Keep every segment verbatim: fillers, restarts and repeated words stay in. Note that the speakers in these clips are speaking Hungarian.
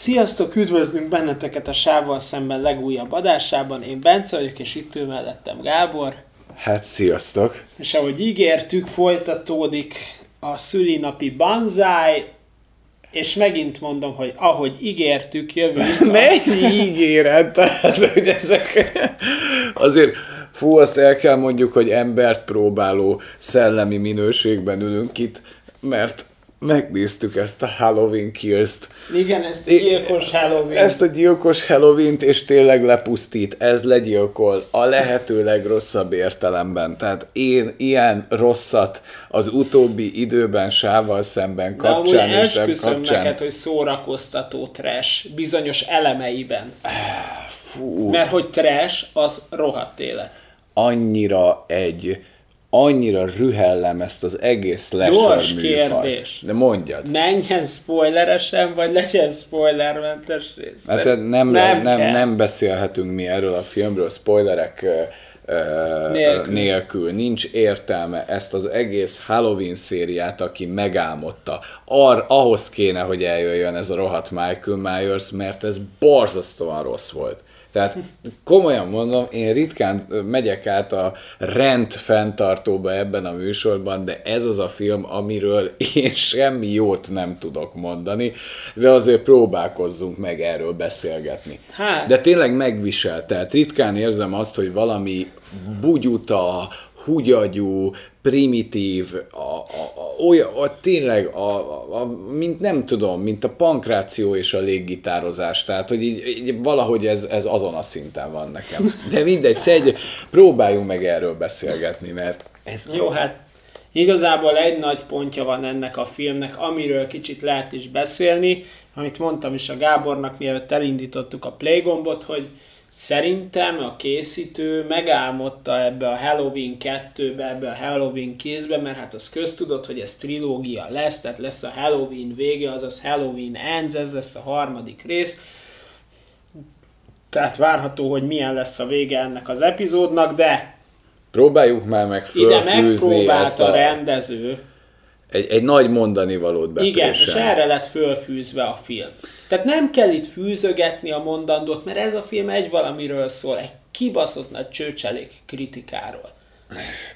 Sziasztok, üdvözlünk benneteket a Sávval szemben legújabb adásában. Én Bence vagyok, és itt ül mellettem Gábor. Hát, sziasztok! És ahogy ígértük, folytatódik a szülinapi banzai, és megint mondom, hogy ahogy ígértük, jövünk... Mennyi a... ígéret? Tehát, hogy ezek... Azért... Fú, azt el kell mondjuk, hogy embert próbáló szellemi minőségben ülünk itt, mert megnéztük ezt a Halloween Kills-t. Igen, ezt a gyilkos Halloween. Ezt a gyilkos Halloween-t, és tényleg lepusztít, ez legyilkol a lehető legrosszabb értelemben. Tehát én ilyen rosszat az utóbbi időben Sávval szemben kapcsán és nem kapcsán. De amúgy esküszöm neked, hogy szórakoztató trash bizonyos elemeiben. Fú. Mert hogy trash, az rohadt élet. Annyira egy, annyira rühellem ezt az egész slasher műfajt. Kérdés. De mondjad. Menjen spoileresen, vagy legyen spoilermentes rész. Hát nem, nem, nem, nem beszélhetünk mi erről a filmről spoilerek uh, nélkül. nélkül. Nincs értelme ezt az egész Halloween szériát, aki megálmodta. Ar, ahhoz kéne, hogy eljöjjön ez a rohadt Michael Myers, mert ez borzasztóan rossz volt. Tehát komolyan mondom, én ritkán megyek át a rend fenntartóba ebben a műsorban, de ez az a film, amiről én semmi jót nem tudok mondani, de azért próbálkozzunk meg erről beszélgetni. Hát. De tényleg megvisel, tehát ritkán érzem azt, hogy valami bugyuta, hugyagyú, primitív, a, a, a, a, tényleg, a, a, a, mint nem tudom, mint a pankráció és a léggitározás, tehát hogy így, így valahogy ez, ez azon a szinten van nekem. De mindegy, szedj, próbáljunk meg erről beszélgetni, mert ez... Jó, hát igazából egy nagy pontja van ennek a filmnek, amiről kicsit lehet is beszélni, amit mondtam is a Gábornak, mielőtt elindítottuk a playgombot, hogy szerintem a készítő megálmodta ebbe a Halloween kettőbe, ebbe a Halloween kézbe, mert hát az köztudott, hogy ez trilógia lesz, tehát lesz a Halloween vége, azaz Halloween Ends, ez lesz a harmadik rész. Tehát várható, hogy milyen lesz a vége ennek az epizódnak, de... Próbáljuk már meg fölfűzni ezt a... Ide megpróbált a rendező... Egy, egy nagy mondani valót beprésen. Igen, és erre lett fölfűzve a film. Tehát nem kell itt fűzögetni a mondandót, mert ez a film egy valamiről szól, egy kibaszott nagy csőcselék kritikáról.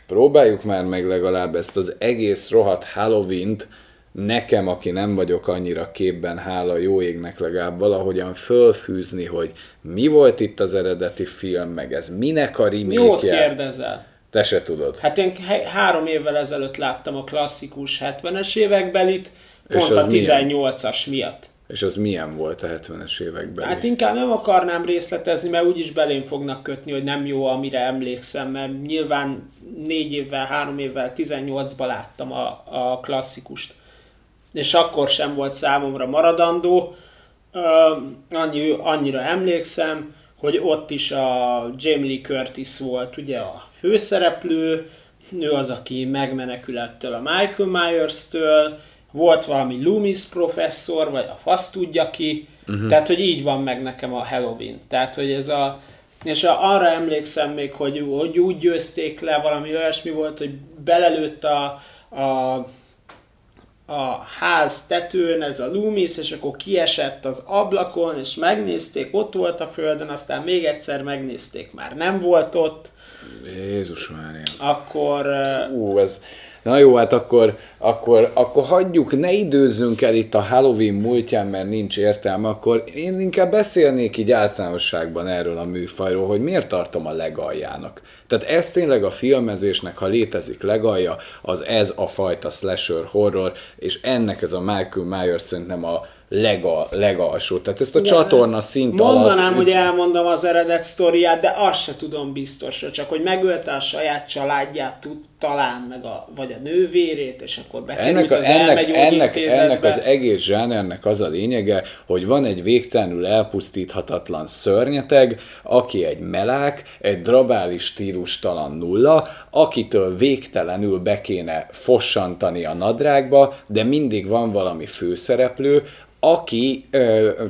Próbáljuk már meg legalább ezt az egész rohadt Halloween-t, nekem, aki nem vagyok annyira képben, hála jó égnek, legalább valahogyan fölfűzni, hogy mi volt itt az eredeti film, meg ez minek a remake-je. Jót kérdezel. Te se tudod. Hát én három évvel ezelőtt láttam a klasszikus hetvenes évekbelit, pont a tizennyolcas miatt. És az milyen volt a hetvenes években? Hát inkább nem akarnám részletezni, mert úgyis belém fognak kötni, hogy nem jó, amire emlékszem, mert nyilván négy évvel, három évvel, tizennyolcban láttam a, a klasszikust. És akkor sem volt számomra maradandó. Annyi, annyira emlékszem, hogy ott is a Jamie Lee Curtis volt ugye a főszereplő, ő az, aki megmenekül ettől a Michael Myers-től, volt valami Lumis professzor, vagy a fasz tudja ki, uh-huh. Tehát, hogy így van meg nekem a Halloween. Tehát, hogy ez a... És arra emlékszem még, hogy, hogy úgy győzték le, valami olyasmi volt, hogy belelőtt a, a, a ház tetőn ez a Lumis, és akkor kiesett az ablakon, és megnézték, ott volt a földön, aztán még egyszer megnézték, már nem volt ott. Jézus Mária. Akkor... Hú, ez... Na jó, hát akkor, akkor, akkor hagyjuk, ne időzzünk el itt a Halloween múltján, mert nincs értelme, akkor én inkább beszélnék így általánosságban erről a műfajról, hogy miért tartom a legaljának. Tehát ez tényleg a filmezésnek, ha létezik legalja, az ez a fajta slasher horror, és ennek ez a Michael Myers szerintem a legal, legalsó. Tehát ezt a ja, csatorna szint mondanám, alatt... Mondanám, hogy elmondom az eredet sztoriát, de azt se tudom biztosra, csak hogy megölte a saját családját, tud talán, meg a, vagy a nővérét, és akkor bekerült az elmegyógyintézetbe. Ennek az egész zsánernek az a lényege, hogy van egy végtelenül elpusztíthatatlan szörnyeteg, aki egy melák, egy drabális stílustalan nulla, akitől végtelenül be kéne fossantani a nadrágba, de mindig van valami főszereplő, aki,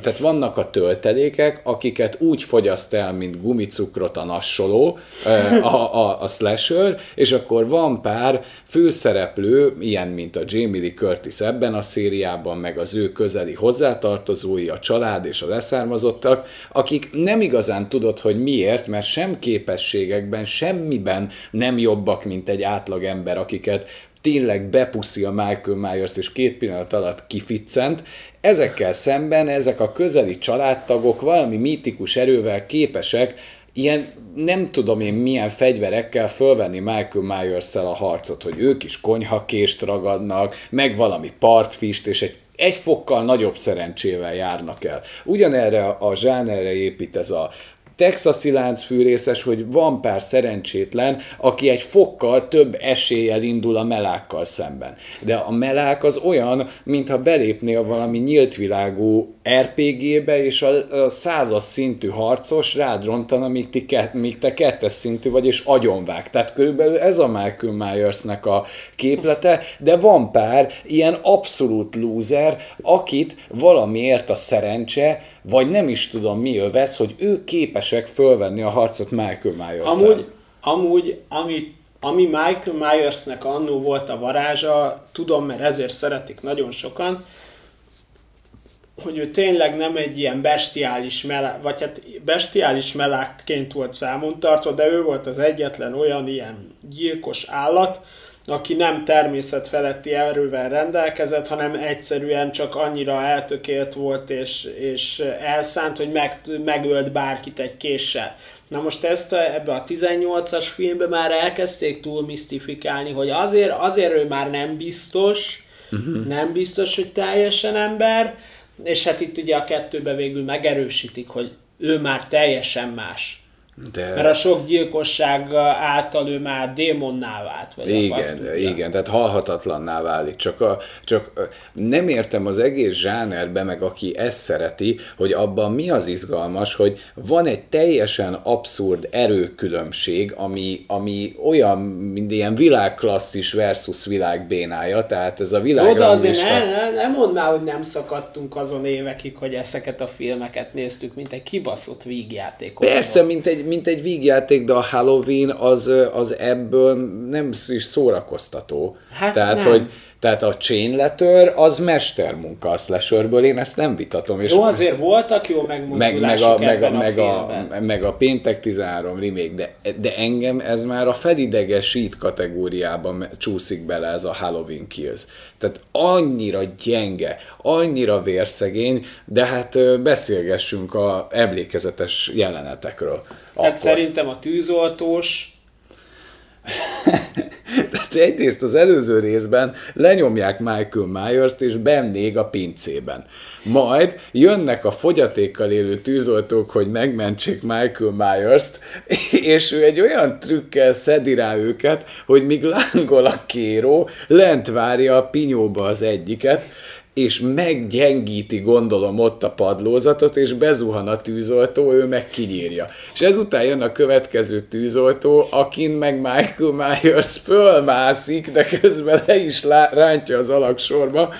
tehát vannak a töltelékek, akiket úgy fogyaszt el, mint gumicukrot a nassoló, a, a, a slasher, és akkor van pár főszereplő, ilyen, mint a Jamie Lee Curtis ebben a szériában, meg az ő közeli hozzátartozói, a család és a leszármazottak, akik nem igazán tudod, hogy miért, mert sem képességekben, semmiben nem jobbak, mint egy átlag ember, akiket tényleg bepuszi a Michael Myers, és két pillanat alatt kificcent. Ezekkel szemben ezek a közeli családtagok valami mítikus erővel képesek ilyen, nem tudom én milyen fegyverekkel fölvenni Michael Myers-szel a harcot, hogy ők is konyhakést ragadnak, meg valami partfist, és egy egy fokkal nagyobb szerencsével járnak el. Ugyanerre a zsánerre épít ez a texasi láncfűrészes, hogy van pár szerencsétlen, aki egy fokkal több eséllyel indul a melákkal szemben. De a melák az olyan, mintha belépnél valami nyílt világú er pé gé-be, és a százas szintű harcos rád rontana, míg, ti ke- míg te kettes szintű vagy, és agyonvág. Tehát körülbelül ez a Michael Myers-nek a képlete, de van pár ilyen abszolút lúzer, akit valamiért a szerencse, vagy nem is tudom mi övesz, hogy ők képesek fölvenni a harcot Michael Myers-szel. Amúgy, amúgy ami, ami Michael Myers-nek annó volt a varázsa, tudom, mert ezért szeretik nagyon sokan, hogy ő tényleg nem egy ilyen bestiális melák, vagy hát bestiális melákként volt számon tartva, de ő volt az egyetlen olyan ilyen gyilkos állat, aki nem természetfeletti erővel rendelkezett, hanem egyszerűen csak annyira eltökélt volt és, és elszánt, hogy meg, megölt bárkit egy késsel. Na most ezt ebbe a tizennyolcas filmbe már elkezdték túl misztifikálni, hogy azért, azért ő már nem biztos, uh-huh. nem biztos, hogy teljesen ember, és hát itt ugye a kettőbe végül megerősítik, hogy ő már teljesen más. De... Mert a sok gyilkosság által ő már démonná vált. Vagy igen, igen, tehát halhatatlanná válik. Csak, a, csak nem értem az egész zsánerbe, meg aki ezt szereti, hogy abban mi az izgalmas, hogy van egy teljesen abszurd erőkülönbség, ami, ami olyan, mint ilyen világklasszis versus világbénája, tehát ez a világ... De azért ne, ne, nem mondd már, hogy nem szakadtunk azon évekig, hogy ezeket a filmeket néztük, mint egy kibaszott vígjátékot. Persze, volt. mint egy mint egy vígjáték, de a Halloween az, az ebből nem is szórakoztató. Hát tehát, nem. Hogy, tehát a chain letter az mestermunka a slasherből, én ezt nem vitatom. És jó, azért voltak jó megmozdulások meg, meg ebben meg a, a meg a, meg a Péntek tizenhárom remake, de, de engem ez már a felidegesít kategóriában csúszik bele ez a Halloween Kills. Tehát annyira gyenge, annyira vérszegény, de hát beszélgessünk a emlékezetes jelenetekről. Akkor. Hát szerintem a tűzoltós... Tehát egyrészt az előző részben lenyomják Michael Myers-t és bennég a pincében. Majd jönnek a fogyatékkal élő tűzoltók, hogy megmentsék Michael Myers-t, és ő egy olyan trükkel szedi rá őket, hogy míg lángol a kéró, lent várja a pinyóba az egyiket, és meggyengíti, gondolom, ott a padlózatot, és bezuhan a tűzoltó, ő meg kinyírja. És ezután jön a következő tűzoltó, akin meg Michael Myers fölmászik, de közben le is lá- rántja az alaksorba,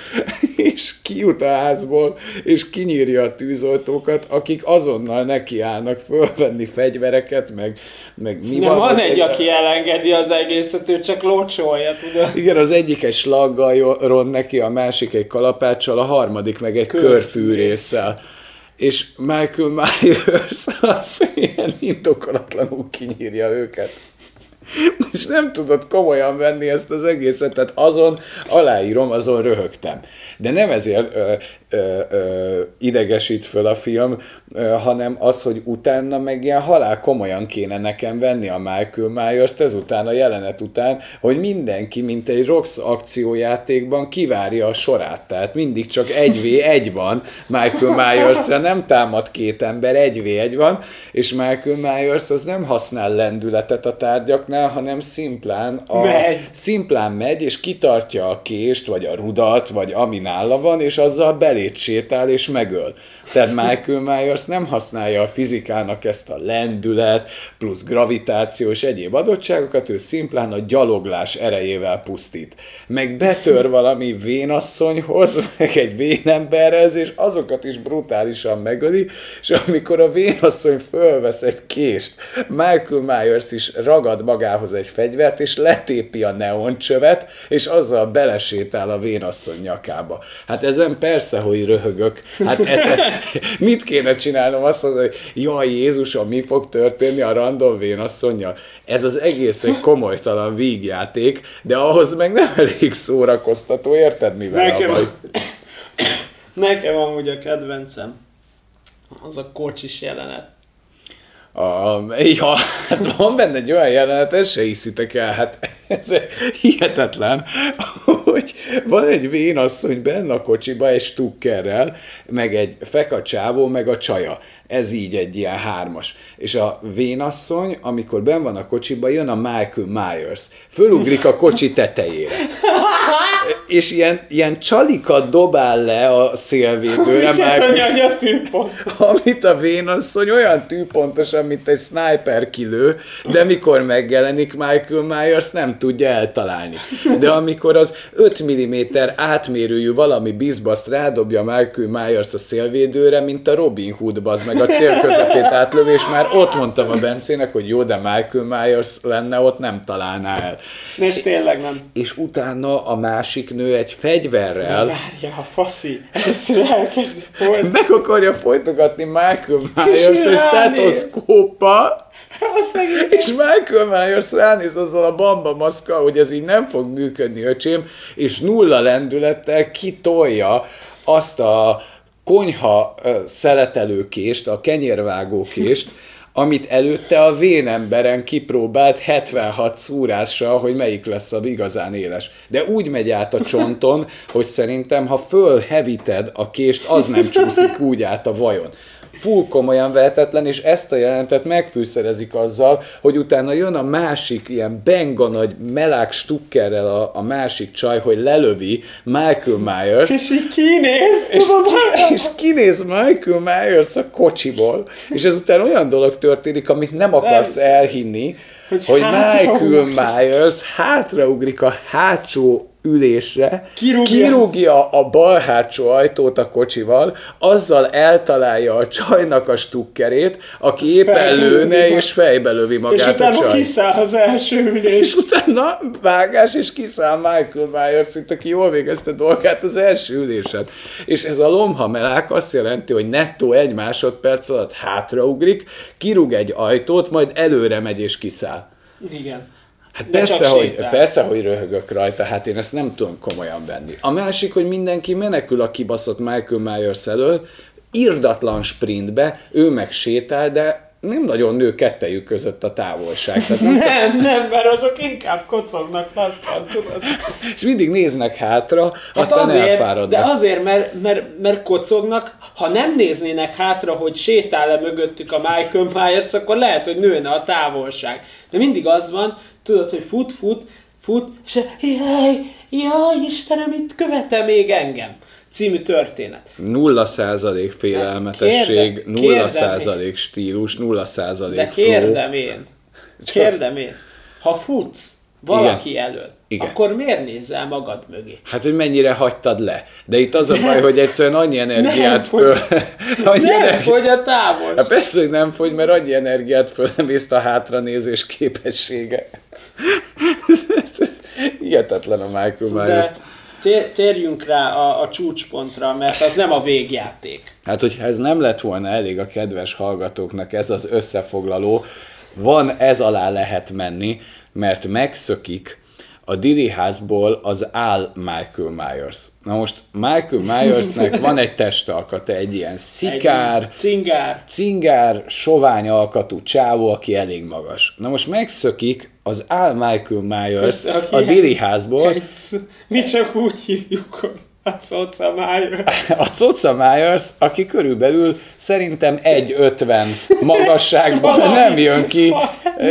és kijut a házból, és kinyírja a tűzoltókat, akik azonnal nekiállnak fölvenni fegyvereket, meg, meg mi van. Van egy, a... aki elengedi az egészet, ő csak locsolja, tudod. Igen, az egyik egy slaggal ron neki, a másik egy kalap, a harmadik meg egy körfűrésszel. És Michael Myers az ilyen indokolatlanul kinyírja őket. És nem tudod komolyan venni ezt az egészet, tehát azon aláírom, azon röhögtem. De nem ezért ö, ö, ö, idegesít föl a film, ö, hanem az, hogy utána meg ilyen halál komolyan kéne nekem venni a Michael Myers-t ezután, a jelenet után, hogy mindenki, mint egy rossz akciójátékban kivárja a sorát, tehát mindig csak egy vé egy van Michael Myers-re, nem támad két ember, egy vé egy van, és Michael Myers az nem használ lendületet a tárgyaknak, hanem szimplán, a, megy. szimplán megy, és kitartja a kést, vagy a rudat, vagy ami nála van, és azzal belé elét sétál és megöl. Tehát Michael Myers nem használja a fizikának ezt a lendület, plusz gravitáció és egyéb adottságokat, ő szimplán a gyaloglás erejével pusztít. Meg betör valami vénasszonyhoz, meg egy vénemberhez, és azokat is brutálisan megöli, és amikor a vénasszony fölvesz egy kést, Michael Myers is ragad magához egy fegyvert, és letépi a neoncsövet, és azzal belesétál a vénasszony nyakába. Hát ezen persze, hogy röhögök. Hát ezen mit kéne csinálnom? Azt mondani, hogy jaj Jézusom, mi fog történni a random vénasszonnyal? Ez az egész egy komolytalan vígjáték, de ahhoz meg nem elég szórakoztató, érted mivel nekem, a baj? Nekem amúgy a kedvencem az a kocsis jelenet. A, ja, hát van benne egy olyan jelenet, ezt se hiszitek el, hát ez hihetetlen, hogy van egy vénasszony benne a kocsiba egy stukkerrel, meg egy feka csávó, meg a csaja. Ez így egy ilyen hármas. És a vénasszony, amikor benn van a kocsiba, jön a Michael Myers. Fölugrik a kocsi tetejére. És ilyen, ilyen csalikat dobál le a szélvédőre. Michael, amit a vénasszony olyan tűpontosan, mint egy sniper kilő, de mikor megjelenik Michael Myers, nem tudja eltalálni. De amikor az öt milliméter átmérőjű valami bizbaszt rádobja Michael Myers a szélvédőre, mint a Robin Hoodba, az meg a cél közepét átlövés, és már ott mondtam a Bencének, hogy jó, de Michael Myers lenne, ott nem találná el. És tényleg nem. És utána a másik nő egy fegyverrel... Várja, a faszi! Először elkezd folytani. Meg akarja folytogatni Michael Myers és stetoszkópa. És Michael Myers ránéz azzal a bamba maszka, hogy ez így nem fog működni, öcsém, és nulla lendülettel kitolja azt a konyha szeletelőkést, a kenyérvágókést, amit előtte a vénemberen kipróbált hetvenhat szúrással, hogy melyik lesz a igazán éles. De úgy megy át a csonton, hogy szerintem, ha fölhevíted a kést, az nem csúszik úgy át a vajon. Full komolyan vehetetlen, és ezt a jelentet megfűszerezik azzal, hogy utána jön a másik ilyen benga nagy melák stukkerrel a, a másik csaj, hogy lelövi Michael Myers. És így kinéz, és, ki, és kinéz Michael Myers a kocsiból, és ezután olyan dolog történik, amit nem akarsz elhinni, hogy, hogy Michael Myers hátraugrik a hátsó ülésre, kirúgja. kirúgja a bal hátsó ajtót a kocsival, azzal eltalálja a csajnak a stukkerét, aki Azt éppen lőne és fejbe lövi magát és a csaj. És utána kiszáll az első ülés. És utána vágás, és kiszáll Michael Myers, itt aki jól végezte dolgát az első ülésen. És ez a lomhamelák azt jelenti, hogy nettó egy másodperc alatt hátraugrik, kirúg egy ajtót, majd előre megy és kiszáll. Igen. Hát persze hogy, persze, hogy röhögök rajta, hát én ezt nem tudom komolyan venni. A másik, hogy mindenki menekül a kibaszott Michael Myers elől, irdatlan sprintbe, ő meg sétál, de nem nagyon nő kettejük között a távolság. Tehát nem, nem, nem, mert azok inkább kocognak lassan, tudod. És mindig néznek hátra, hát aztán azért, elfáradnak. De azért, mert, mert, mert kocognak, ha nem néznének hátra, hogy sétál-e mögöttük a Michael Myers, akkor lehet, hogy nőne a távolság. De mindig az van, tudod, hogy fut, fut, fut, és jaj, jaj, Istenem, itt követe még engem. Című történet. Nulla százalék félelmetesség, kérdem, nulla kérdem százalék én. Stílus, nulla százalék flow. De kérdem flow. én, kérdem én, ha futsz valaki Igen. elől, Igen. akkor miért nézel magad mögé? Hát, hogy mennyire hagytad le. De itt az a baj, hogy egyszerűen annyi energiát föl... annyi nem energi... fogy a távolság. Hát persze, hogy nem fogy, mert annyi energiát fölemészt a hátranézés képessége. Hihetetlen a Michael Myers. De... Térjünk rá a, a csúcspontra, mert az nem a végjáték. Hát, hogyha ez nem lett volna elég a kedves hallgatóknak, ez az összefoglaló, van ez alá lehet menni, mert megszökik a diriházból az áll Michael Myers. Na most Michael Myersnek van egy testalkata, egy ilyen szikár, egy cingár, cingár sovány alkatú csávó, aki elég magas. Na most megszökik az áll Michael Myers a diriházból. Egy, mi csak úgy hívjuk a coca Myers. A coca Myers, aki körülbelül szerintem egy ötven magasságban nem jön ki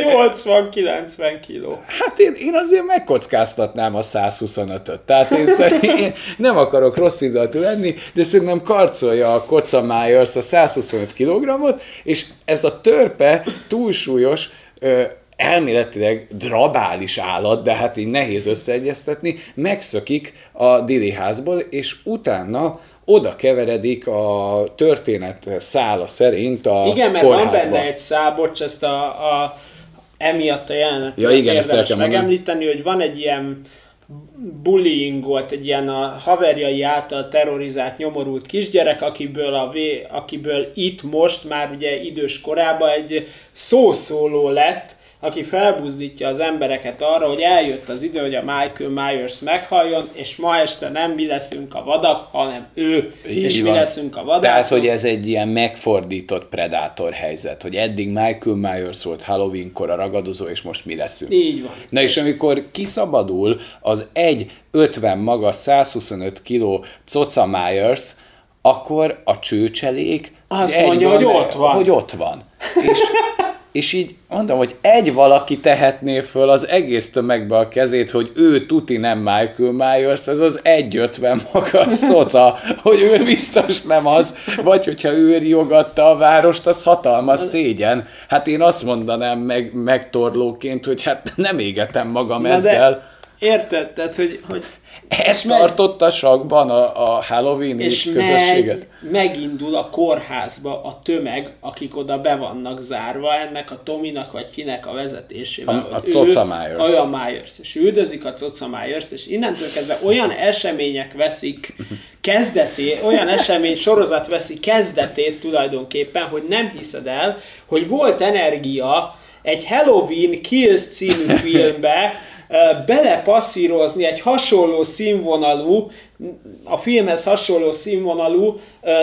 nyolcvan-kilencven kiló. Hát én, én azért megkockáztatnám a száz huszonötöt. Tehát én, én nem akarok rossz indulatú lenni, de szerintem karcolja a koca Myers a száz huszonöt kilogrammot, és ez a törpe túlsúlyos, ö, elméletileg drabális állat, de hát így nehéz összeegyeztetni, megszökik a diliházból, és utána oda keveredik a történet szála szerint a kórházba. Igen, mert kórházba. Van benne egy szál, bocs, ezt a, a, emiatt a jelenet ja, érdemes megemlíteni, hogy van egy ilyen bullyingot, egy ilyen a haverjai által terrorizált, nyomorult kisgyerek, akiből, a vé, akiből itt most már ugye idős korában egy szószóló lett, aki felbuzdítja az embereket arra, hogy eljött az idő, hogy a Michael Myers meghalljon, és ma este nem mi leszünk a vadak, hanem ő, így és van. Mi leszünk a vadászok. Tehát, hogy ez egy ilyen megfordított predátor helyzet, hogy eddig Michael Myers volt Halloweenkor a ragadozó, és most mi leszünk. Így van. Na és amikor kiszabadul az egy ötven magas száz huszonöt kiló coca Myers, akkor a csőcselék azt mondja, van, hogy ott van. Hogy ott van. És És így mondom, hogy egy valaki tehetné föl az egész tömegbe a kezét, hogy ő tuti nem Michael Myers, ez az egyötven magas coca, hogy ő biztos nem az, vagy hogyha ő riogatta a várost, az hatalmas szégyen. Hát én azt mondanám meg, megtorlóként, hogy hát nem égetem magam na ezzel. Érted? Tehát, hogy... hogy... Ez tartott a sakban a, a Halloween-i közösséget. Meg, megindul a kórházba a tömeg, akik oda be vannak zárva, ennek a Tominak vagy kinek a vezetésével. A, a Coca Myers. Olyan Myers. És üldözik a Coca Myers, és innentől kezdve olyan események veszik kezdetét, olyan esemény sorozat veszi kezdetét tulajdonképpen, hogy nem hiszed el, hogy volt energia egy Halloween Kills című filmbe, belepasszírozni egy hasonló színvonalú, a filmhez hasonló színvonalú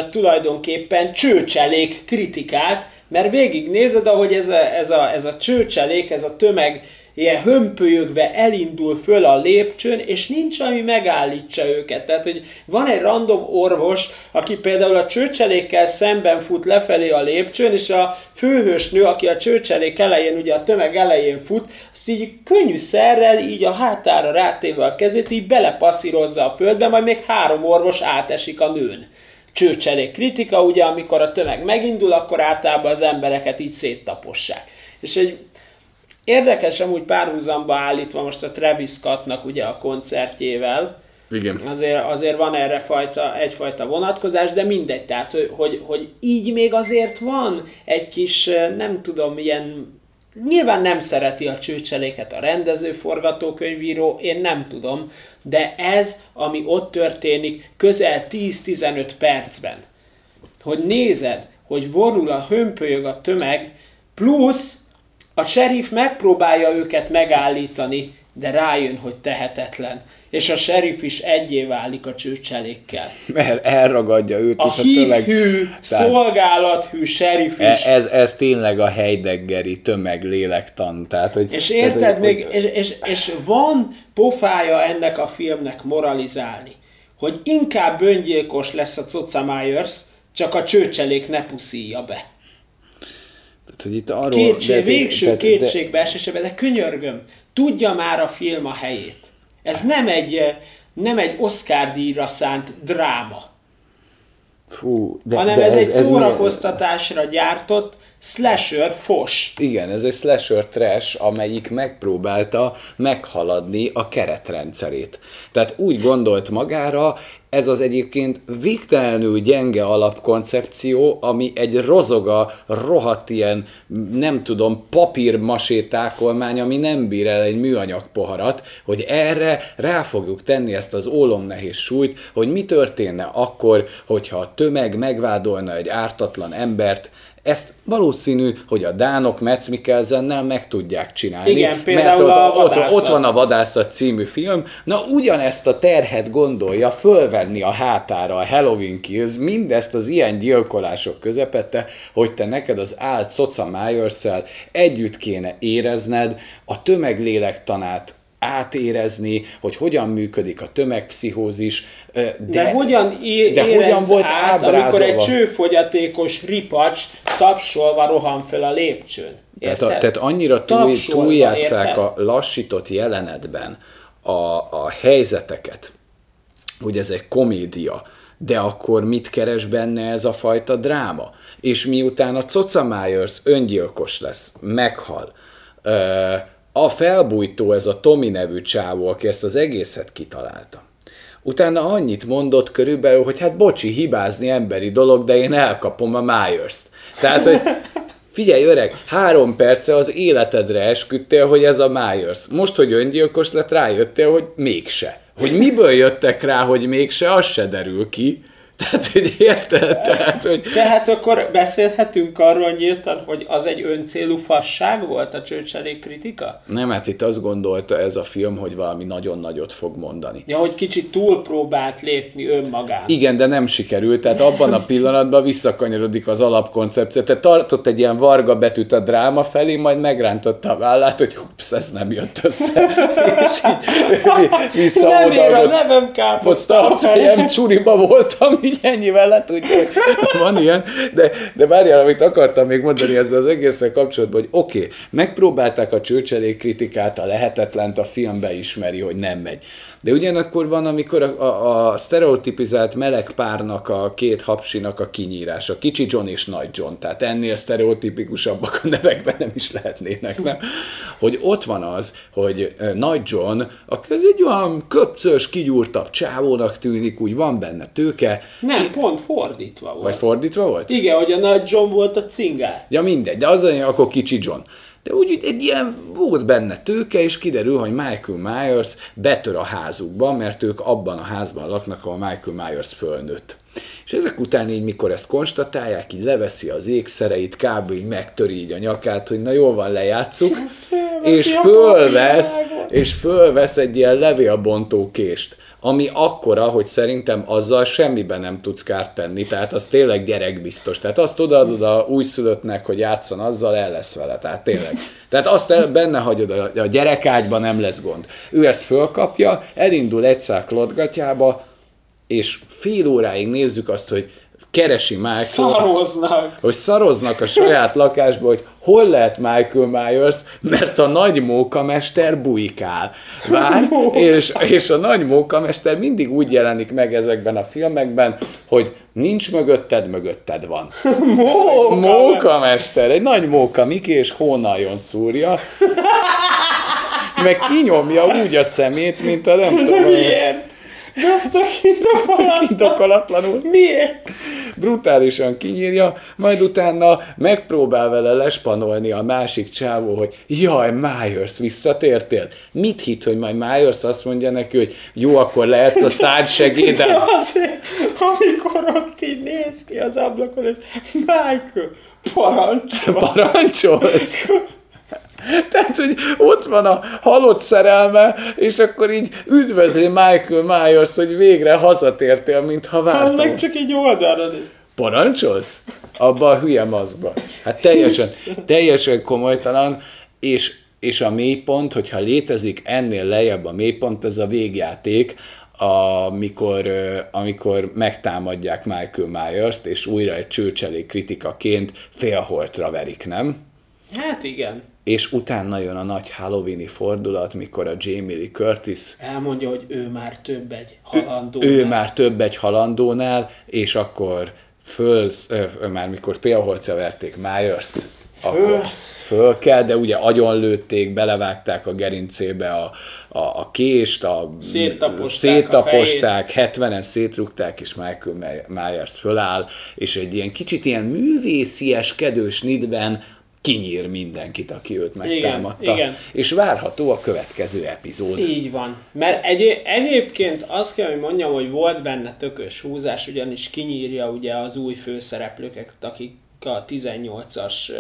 tulajdonképpen csőcselék kritikát, mert végignézed, ahogy ez a, ez a, ez a csőcselék, ez a tömeg ilyen hömpölyögve elindul föl a lépcsőn, és nincs, ami megállítsa őket. Tehát, hogy van egy random orvos, aki például a csőcselékkel szemben fut lefelé a lépcsőn, és a főhősnő, aki a csőcselék elején, ugye a tömeg elején fut, azt így könnyűszerrel, így a hátára rátéve a kezét, így belepasszírozza a földbe, majd még három orvos átesik a nőn. Csőcselék kritika, ugye, amikor a tömeg megindul, akkor általában az embereket így széttapossák. És egy érdekes, amúgy párhuzamba állítva most a Travis Scottnak ugye a koncertjével. Igen. Azért, azért van erre fajta, egyfajta vonatkozás, de mindegy, tehát hogy, hogy így még azért van egy kis, nem tudom, ilyen, nyilván nem szereti a csőcseléket a rendező, forgatókönyvíró, én nem tudom, de ez, ami ott történik közel tíz-tizenöt percben, hogy nézed, hogy vonul a hömpölyög a tömeg, plusz a sheriff megpróbálja őket megállítani, de rájön, hogy tehetetlen. És a sheriff is egyé válik a csőcselékkel. Mert elragadja őt, a és a tömeg... A hithű, szolgálathű sheriff is. Ez, ez tényleg a heideggeri tömeg lélektan. Tehát, hogy és érted, ez, hogy... még, és, és, és van pofája ennek a filmnek moralizálni, hogy inkább öngyilkos lesz a Coca Myers, csak a csőcselék ne puszíja be. Tehát, itt arról, Kétség, de, végső de, kétségbe esésében, de könyörgöm, tudja már a film a helyét. Ez nem egy, nem egy Oscar-díjra szánt dráma, fú, de, hanem de ez, ez egy ez szórakoztatásra ez... gyártott slasher fos. Igen, ez egy slasher trash, amelyik megpróbálta meghaladni a keretrendszerét. Tehát úgy gondolt magára, ez az egyébként végtelenül gyenge alapkoncepció, ami egy rozoga, rohadt ilyen, nem tudom, papírmasé tákolmány, ami nem bír el egy műanyag poharat, hogy erre rá fogjuk tenni ezt az ólomnehéz súlyt, hogy mi történne akkor, hogyha a tömeg megvádolna egy ártatlan embert. Ezt valószínű, hogy a dánok Mads Mikkelsennel meg tudják csinálni. Igen, például mert ott, a ott, ott van a Vadászat című film. Na, ugyanezt a terhet gondolja fölvenni a hátára a Halloween Kills, mindezt az ilyen gyilkolások közepette, hogy te neked az ált Coca Myers-szel együtt kéne érezned a tömeglélektanát, átérezni, hogy hogyan működik a tömegpszichózis, de, de hogyan, é- de hogyan volt át, ábrázolva, amikor egy csőfogyatékos ripacs tapsolva rohan fel a lépcsőn. Tehát, a, tehát annyira túl, túljátszák a lassított jelenetben a, a helyzeteket, hogy ez egy komédia, de akkor mit keres benne ez a fajta dráma? És miután a Coca Myers öngyilkos lesz, meghal, a felbújtó, ez a Tommy nevű csávó, aki ezt az egészet kitalálta. Utána annyit mondott körülbelül, hogy hát bocsi, hibázni emberi dolog, de én elkapom a Myers-t. Tehát, hogy figyelj öreg, három perce az életedre esküdtél, hogy ez a Myers. Most, hogy öngyilkos lett, rájöttél, hogy mégse. Hogy miből jöttek rá, hogy mégse, az se derül ki. Tehát, hogy érted? Tehát, hogy... De hát akkor beszélhetünk arról nyíltan, hogy az egy öncélú fasság volt a csőcselék kritika? Nem, hát itt azt gondolta ez a film, hogy valami nagyon nagyot fog mondani. Ja, hogy kicsit túl próbált lépni önmagán. Igen, de nem sikerült, tehát abban a pillanatban visszakanyarodik az alapkoncepció. Tehát tartott egy ilyen varga betűt a dráma felé, majd megrántotta a vállát, hogy hups, ez nem jött össze. És így visszaoldalgott. Nem ér a nevem káposzta, a fejem csuriba voltam, így ennyivel le tudja, hogy van ilyen, de, de várjál, amit akartam még mondani ezzel az egészen kapcsolatban, hogy oké, okay, megpróbálták a csőcselék kritikát, a lehetetlent, a filmbe ismeri, hogy nem megy. De ugyanakkor van, amikor a, a, a sztereotipizált meleg párnak, a két hapsinak a kinyírása, kicsi John és nagy John, tehát ennél sztereotipikusabbak a nevekben nem is lehetnének, nem? Hogy ott van az, hogy nagy John, aki az egy olyan köpcös, kigyúrtabb csávónak tűnik, úgy van benne tőke. Nem, ki... pont fordítva volt. Vagy fordítva volt? Igen, hogy a nagy John volt a cingár. Ja mindegy, de az olyan, akkor kicsi John. De úgy egy ilyen volt benne tőke, és kiderül, hogy Michael Myers betör a házukba, mert ők abban a házban laknak, ahol Michael Myers fölnőtt. És ezek után így, mikor ezt konstatálják, így leveszi az ékszereit, kb. Így megtöri így a nyakát, hogy na jól van, lejátszuk, és fölvesz, és fölvesz egy ilyen levélbontó kést, ami akkora, hogy szerintem azzal semmiben nem tudsz kárt tenni, tehát az tényleg gyerekbiztos. Tehát azt odaadod a újszülöttnek, hogy játszon azzal, el lesz vele, tehát tényleg. Tehát azt benne hagyod, a gyerekágyban nem lesz gond. Ő ezt fölkapja, elindul egy szál klotgatyába, és fél óráig nézzük azt, hogy keresi Michael... Szaroznak! Hogy szaroznak a saját lakásba, hogy hol lehet Michael Myers, mert a nagy mókamester bujkál. Vár, és, és a nagy mókamester mindig úgy jelenik meg ezekben a filmekben, hogy nincs mögötted, mögötted van. Móka! Mókamester! Egy nagy móka Miki, és hónaljon szúrja. Meg kinyomja úgy a szemét, mint a nem tudom... Miért? De azt a kindokolatlanul. kindokolatlanul. Miért? Brutálisan kinyírja, majd utána megpróbál vele lespanolni a másik csávó, hogy jaj, Myers, visszatértél. Mit hitt, hogy majd Myers azt mondja neki, hogy jó, akkor lehetsz a szád segédem? De azért, amikor ott így néz ki az ablakon, és Michael, parancsol. Parancsolsz? Tehát, hogy ott van a halott szerelme, és akkor így üdvözli Michael Myers, hogy végre hazatértél, mintha vártam. Hát meg csak így oldalra. Parancsolsz? Abba a hülye maszkba. Hát teljesen, teljesen komolytalan, és, és a mélypont, hogyha létezik ennél lejjebb a mélypont, ez a végjáték, amikor, amikor megtámadják Michael Myers-t, és újra egy csőcselék kritikaként félholtra verik, nem? Hát igen. És utána jön a nagy halloweeni fordulat, mikor a Jamie Lee Curtis... elmondja, hogy ő már több egy halandónál. Ő, ő már több egy halandónál, és akkor föl... már mikor félholtra verték Myers-t, akkor föl kell, de ugye agyonlőtték, belevágták a gerincébe a, a, a kést, a széttaposták, széttaposták a hetvenen szétrugták, és Michael Myers föláll, és egy ilyen kicsit ilyen művészieskedős nitben kinyír mindenkit, aki őt megtámadta. Igen, igen. És várható a következő epizód. Így van. Mert egy- egyébként azt kell, hogy mondjam, hogy volt benne tökös húzás, ugyanis kinyírja ugye az új főszereplőket, akik a tizennyolcas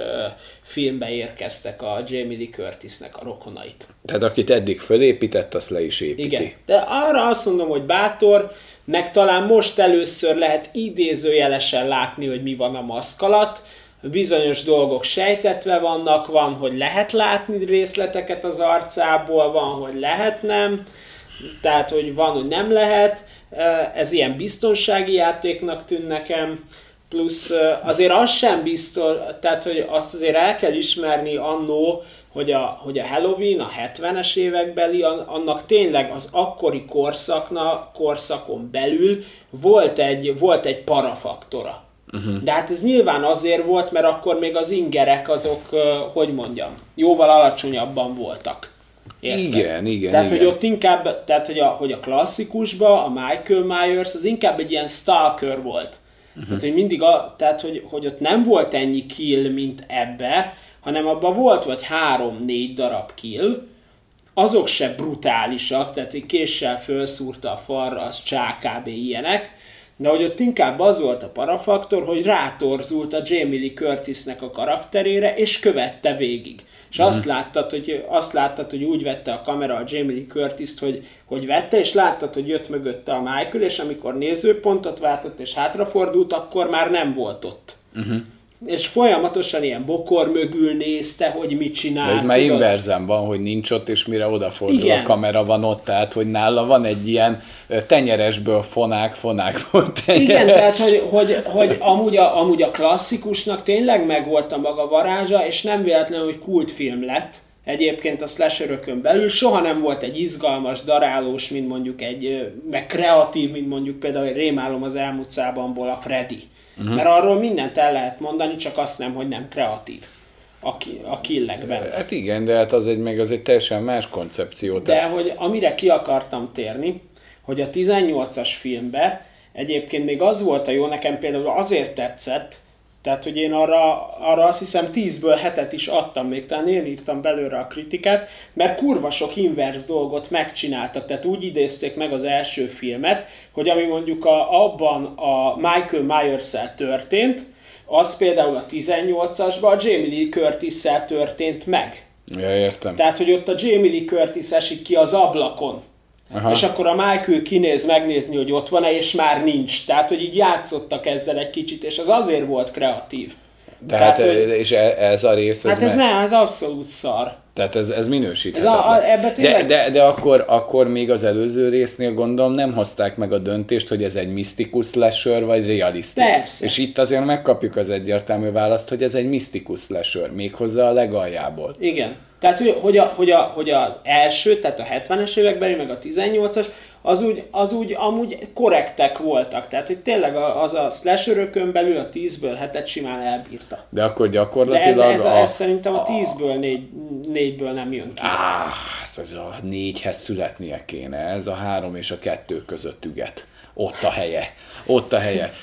filmbe érkeztek, a Jamie Lee Curtisnek a rokonait. Tehát akit eddig fölépített, azt le is építi. Igen. De arra azt mondom, hogy bátor, meg talán most először lehet idézőjelesen látni, hogy mi van a maszk alatt. Bizonyos dolgok sejtetve vannak, van, hogy lehet látni részleteket az arcából, van, hogy lehet nem, tehát, hogy van, hogy nem lehet. Ez ilyen biztonsági játéknak tűn nekem. Plusz azért az sem biztos, tehát hogy azt azért el kell ismerni annó, hogy a, hogy a Halloween, a hetvenes évekbeli, annak tényleg az akkori korszakna, korszakon belül volt egy, volt egy parafaktora. Uh-huh. De hát ez nyilván azért volt, mert akkor még az ingerek azok, hogy mondjam, jóval alacsonyabban voltak. Érted? Igen, igen, tehát, igen. Hogy ott inkább, tehát, hogy a, hogy a klasszikusban a Michael Myers az inkább egy ilyen stalker volt. Uh-huh. Tehát, hogy mindig a, tehát, hogy, hogy ott nem volt ennyi kill, mint ebbe, hanem abban volt vagy három-négy darab kill, azok se brutálisak, tehát, hogy késsel felszúrta a falra, az csákább ilyenek, de hogy ott inkább az volt a parafaktor, hogy rátorzult a Jamie Lee Curtisnek a karakterére, és követte végig. És azt láttad, hogy, azt láttad, hogy úgy vette a kamera a Jamie Lee Curtist, hogy, hogy vette, és láttad, hogy jött mögötte a Michael, és amikor nézőpontot váltott és hátrafordult, akkor már nem volt ott. Uh-huh. És folyamatosan ilyen bokor mögül nézte, hogy mit csinál. Vagy már inverzen van, hogy nincs ott, és mire odafordul, igen, a kamera van ott, tehát hogy nála van egy ilyen tenyeresből fonák, fonákból tenyeres. Igen, tehát hogy, hogy, hogy amúgy, a, amúgy a klasszikusnak tényleg megvolt a maga varázsa, és nem véletlenül, hogy kultfilm lett. Egyébként a slasherökön belül soha nem volt egy izgalmas, darálós, mint mondjuk egy, meg kreatív, mint mondjuk például egy Rémálom az Elm utcájából a Freddy. Uh-huh. Mert arról mindent el lehet mondani, csak azt nem, hogy nem kreatív a, ki, a killekben. Hát igen, de hát az egy, meg az egy teljesen más koncepció. De... de hogy amire ki akartam térni, hogy a tizennyolcas filmben egyébként még az volt a jó, nekem például azért tetszett, tehát hogy én arra, arra azt hiszem tízből hetet is adtam, még talán én írtam belőle a kritikát, mert kurva sok inverse dolgot megcsináltak, tehát úgy idézték meg az első filmet, hogy ami mondjuk a, abban a Michael Myers-szel történt, az például a tizennyolcasban a Jamie Lee Curtis-szel történt meg. Ja, értem. Tehát, hogy ott a Jamie Lee Curtis esik ki az ablakon. Aha. És akkor a Michael kinéz megnézni, hogy ott van-e, és már nincs. Tehát, hogy így játszottak ezzel egy kicsit, és az azért volt kreatív. Tehát, tehát hogy, és ez a rész... Ez hát ez meg... nem, ez abszolút szar. Tehát ez, ez minősíthetetlen. Tényleg... De, de, de akkor, akkor még az előző résznél gondolom nem hozták meg a döntést, hogy ez egy misztikus slasher vagy realisztik. Persze. És itt azért megkapjuk az egyértelmű választ, hogy ez egy misztikus slasher, méghozzá a legaljából. Igen. Tehát, hogy, a, hogy, a, hogy az első, tehát a hetvenes években, meg a tizennyolcas, az úgy, az úgy amúgy korrektek voltak. Tehát, hogy tényleg az a slasherökön belül a tízből hetet simán elbírta. De akkor gyakorlatilag... De ez, ez, a, ez szerintem a tízből négyből nem jön ki. Á, a négyhez születnie kéne. Ez a három és a kettő között üget. Ott a helye. Ott a helye.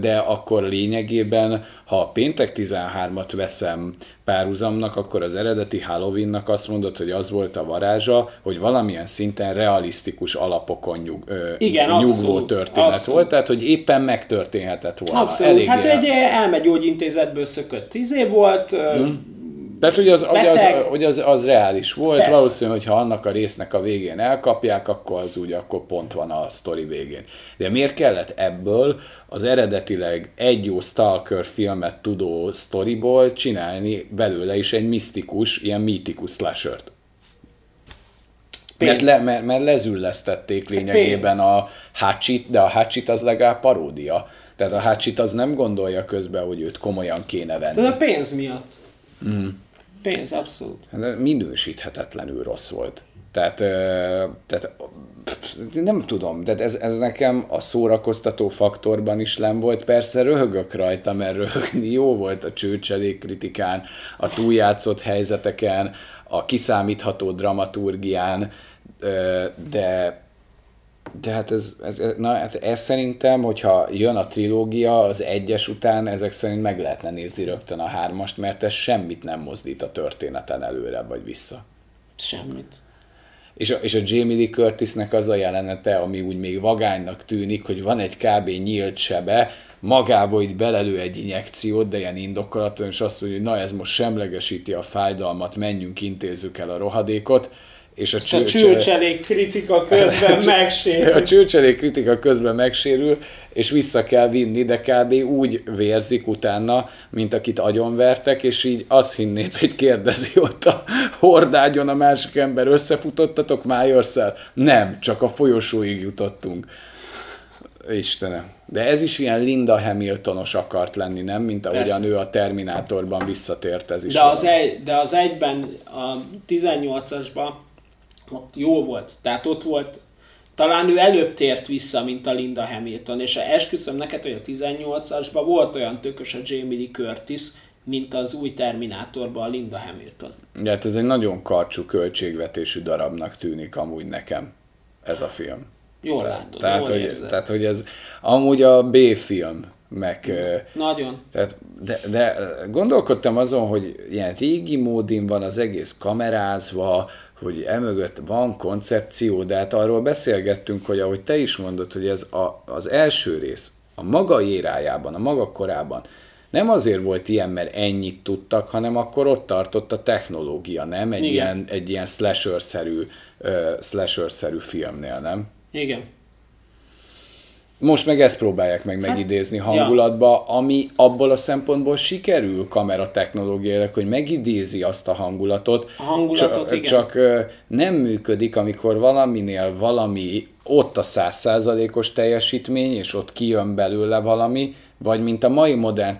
De akkor lényegében, ha a Péntek tizenhármat veszem párhuzamnak, akkor az eredeti Halloweennak azt mondod, hogy az volt a varázsa, hogy valamilyen szinten realisztikus alapokon nyug, ö, igen, nyugvó abszolút, történet abszolút. Volt, tehát hogy éppen megtörténhetett volna. Abszolút, elég hát el... egy elmegyógyintézetből szökött tíz év volt, hmm. Tehát, hogy az, az, az, az, az reális volt, persze. Valószínű, hogy ha annak a résznek a végén elkapják, akkor az úgy, akkor pont van a sztori végén. De miért kellett ebből az eredetileg egy jó stalker filmet tudó sztoriból csinálni belőle is egy misztikus, ilyen mítikus slashert? Mert, le, mert, mert lezüllesztették lényegében Pénz. A Hatchet, de a Hatchet az legalább paródia. Tehát a Hatchet az nem gondolja közben, hogy őt komolyan kéne venni. Tehát a pénz miatt. Mm. Pénz, abszolút. Minősíthetetlenül rossz volt. Tehát, tehát nem tudom, tehát ez, ez nekem a szórakoztató faktorban is nem volt. Persze röhögök rajta, mert röhögni jó volt a csőcselék kritikán, a túljátszott helyzeteken, a kiszámítható dramaturgián, de... De hát ez, ez, na, hát ez szerintem, hogyha jön a trilógia, az egyes után ezek szerint meg lehetne nézni rögtön a hármast, mert ez semmit nem mozdít a történeten előre vagy vissza. Semmit. És a, és a Jamie Lee Curtisnek az a jelenete, ami úgy még vagánynak tűnik, hogy van egy kb. Nyílt sebe, magába itt belelő egy injekciót, de ilyen indokolatlan, és azt mondja, hogy na ez most semlegesíti a fájdalmat, menjünk, intézzük el a rohadékot. És a, cső, a csőcselék kritika közben megsérül. A csőcselék kritika közben megsérül, és vissza kell vinni, de kb. Úgy vérzik utána, mint akit agyonvertek, és így azt hinnéd, hogy kérdezi ott a hordágyon a másik ember, összefutottatok Myers-szel? Nem, csak a folyosóig jutottunk. Istenem. De ez is ilyen Linda Hamiltonos akart lenni, nem? Mint ahogyan ő a Terminátorban visszatért, ez is. De az, egy, de az egyben, a tizennyolcasban ott jó volt. Tehát ott volt, talán ő előbb tért vissza, mint a Linda Hamilton. És esküszöm neked, hogy a tizennyolcasban volt olyan tökös a Jamie Lee Curtis, mint az új Terminátorban a Linda Hamilton. Ja, hát ez egy nagyon karcsú költségvetésű darabnak tűnik amúgy nekem ez a film. Jól Te, látod, tehát, jól hogy, tehát, hogy ez amúgy a B-film, meg... Nagyon. Tehát, de, de gondolkodtam azon, hogy ilyen régi módin van az egész kamerázva, hogy emögött van koncepció, de hát arról beszélgettünk, hogy ahogy te is mondod, hogy ez a, az első rész a maga érájában, a maga korában nem azért volt ilyen, mert ennyit tudtak, hanem akkor ott tartott a technológia, nem? Egy, ilyen, egy ilyen slasher-szerű, uh, slasher-szerű filmnél, nem? Igen. Most meg ezt próbálják meg megidézni hangulatba, ami abból a szempontból sikerül kamera technológiának, hogy megidézi azt a hangulatot, a hangulatot c- igen. Csak nem működik, amikor valaminél valami ott a száz százalékos teljesítmény, és ott kijön belőle valami, vagy mint a mai modern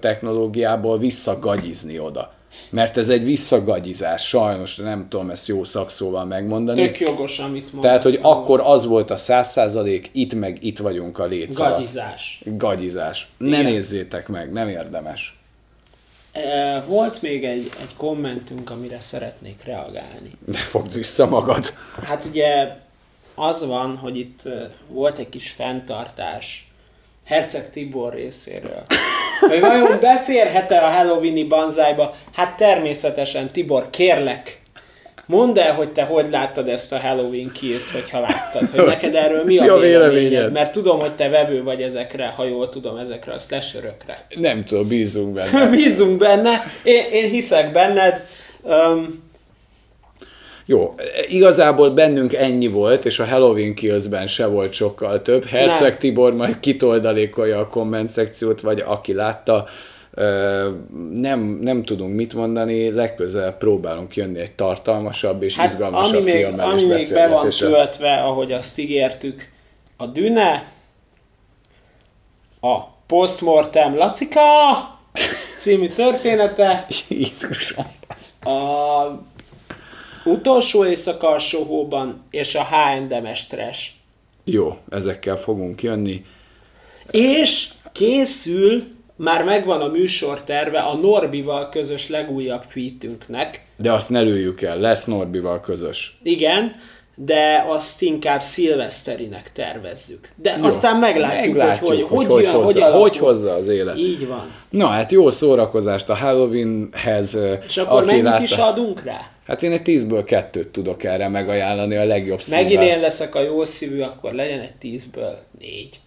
technológiából visszagagyizni oda. Mert ez egy visszagagyizás, sajnos nem tudom ezt jó szakszóval megmondani. Tök jogos, amit mondasz. Tehát, hogy szóval akkor az volt a száz százalék, itt meg itt vagyunk a létszal. Gagyizás. Gagyizás. Ne igen. Nézzétek meg, nem érdemes. Volt még egy, egy kommentünk, amire szeretnék reagálni. De fogd vissza magad. Hát ugye az van, hogy itt volt egy kis fenntartás Herceg Tibor részéről. Hogy vajon beférhet-e a halloweeni banzájba? Hát természetesen, Tibor, kérlek, mondd el, hogy te hogy láttad ezt a Halloween Kills-t, hogyha láttad, hogy neked erről mi a véleményed, mert tudom, hogy te vevő vagy ezekre, ha jól tudom, ezekre a slasherökre. Nem tudom, bízunk benne. Bízunk benne, én, én hiszek benned. Um, Jó, igazából bennünk ennyi volt, és a Halloween Kills-ben se volt sokkal több. Herceg nem. Tibor majd kitoldalékolja a komment szekciót, vagy aki látta, nem, nem tudunk mit mondani, legközelebb próbálunk jönni egy tartalmasabb és hát izgalmasabb filmmel is beszélgetésre. Ami még be van töltve, ahogy azt ígértük, a Düne, a Postmortem Lacika című története, a Utolsó éjszaka a Sohóban, és a há és em-es trash. Jó, ezekkel fogunk jönni. És készül, már megvan a műsorterve a Norbival közös legújabb featünknek. De azt ne lőjük el, lesz Norbival közös. Igen, de azt inkább szilveszterinek tervezzük. De jó, aztán meglátjuk, meglátjuk hogy, hogy, hogy, hogy, jön, hogy, hozza, hogy, hogy hozza az élet. Így van. Na hát jó szórakozást a Halloweenhez. És akkor mennyit látta... is adunk rá? Hát én egy tízből kettőt tudok erre megajánlani a legjobb szívvel. Megint én leszek a jó szívű, akkor legyen egy tízből négy.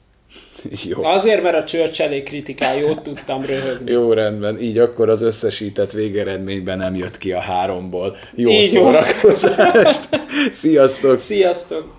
Jó. Azért, mert a Churchill kritikája jót tudtam röhögni. Jó, rendben. Így akkor az összesített végeredményben nem jött ki a háromból. Jó így szórakozást! Sziasztok! Sziasztok!